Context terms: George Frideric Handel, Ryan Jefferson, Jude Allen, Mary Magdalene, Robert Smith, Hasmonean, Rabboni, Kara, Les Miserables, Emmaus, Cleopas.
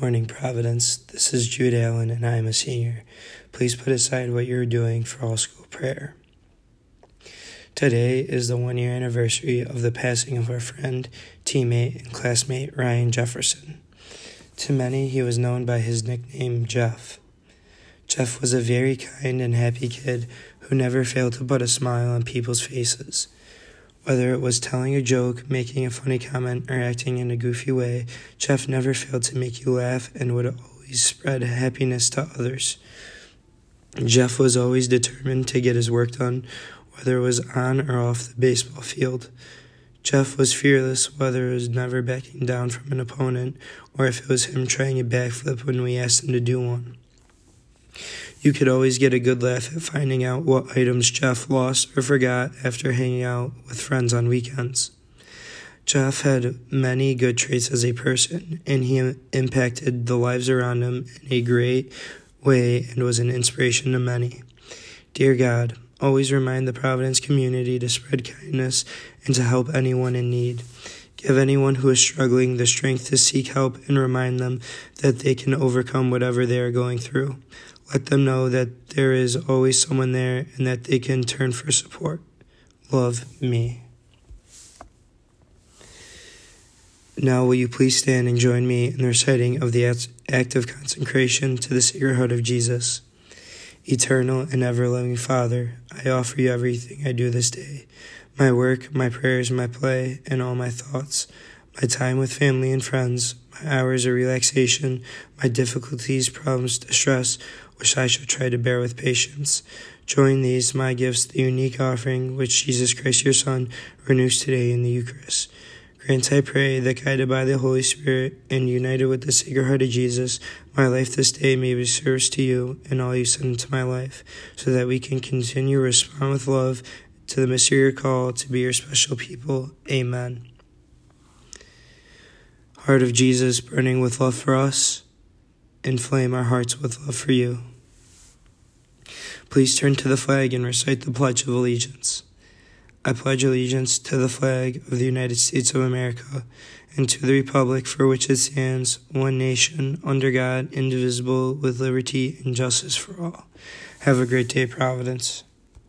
Morning, Providence. This is Jude Allen, and I am a senior. Please put aside what you're doing for all school prayer. Today is the one-year anniversary of the passing of our friend, teammate, and classmate Ryan Jefferson. To many, he was known by his nickname, Jeff. Jeff was a very kind and happy kid who never failed to put a smile on people's faces. Whether it was telling a joke, making a funny comment, or acting in a goofy way, Jeff never failed to make you laugh and would always spread happiness to others. Jeff was always determined to get his work done, whether it was on or off the baseball field. Jeff was fearless, whether it was never backing down from an opponent or if it was him trying a backflip when we asked him to do one. You could always get a good laugh at finding out what items Jeff lost or forgot after hanging out with friends on weekends. Jeff had many good traits as a person, and he impacted the lives around him in a great way and was an inspiration to many. Dear God, always remind the Providence community to spread kindness and to help anyone in need. Give anyone who is struggling the strength to seek help and remind them that they can overcome whatever they are going through. Let them know that there is always someone there and that they can turn for support. Love, me. Now will you please stand and join me in the reciting of the act of consecration to the Sacred Heart of Jesus. Eternal and ever-loving Father, I offer you everything I do this day. My work, my prayers, my play, and all my thoughts. My time with family and friends, my hours of relaxation, my difficulties, problems, distress, which I shall try to bear with patience. Join these, my gifts, the unique offering which Jesus Christ, your Son, renews today in the Eucharist. Grant, I pray, that guided by the Holy Spirit and united with the Sacred Heart of Jesus, my life this day may be service to you and all you send into my life, so that we can continue to respond with love to the mystery of your call to be your special people. Amen. Heart of Jesus, burning with love for us, inflame our hearts with love for you. Please turn to the flag and recite the Pledge of Allegiance. I pledge allegiance to the flag of the United States of America and to the republic for which it stands, one nation, under God, indivisible, with liberty and justice for all. Have a great day, Providence.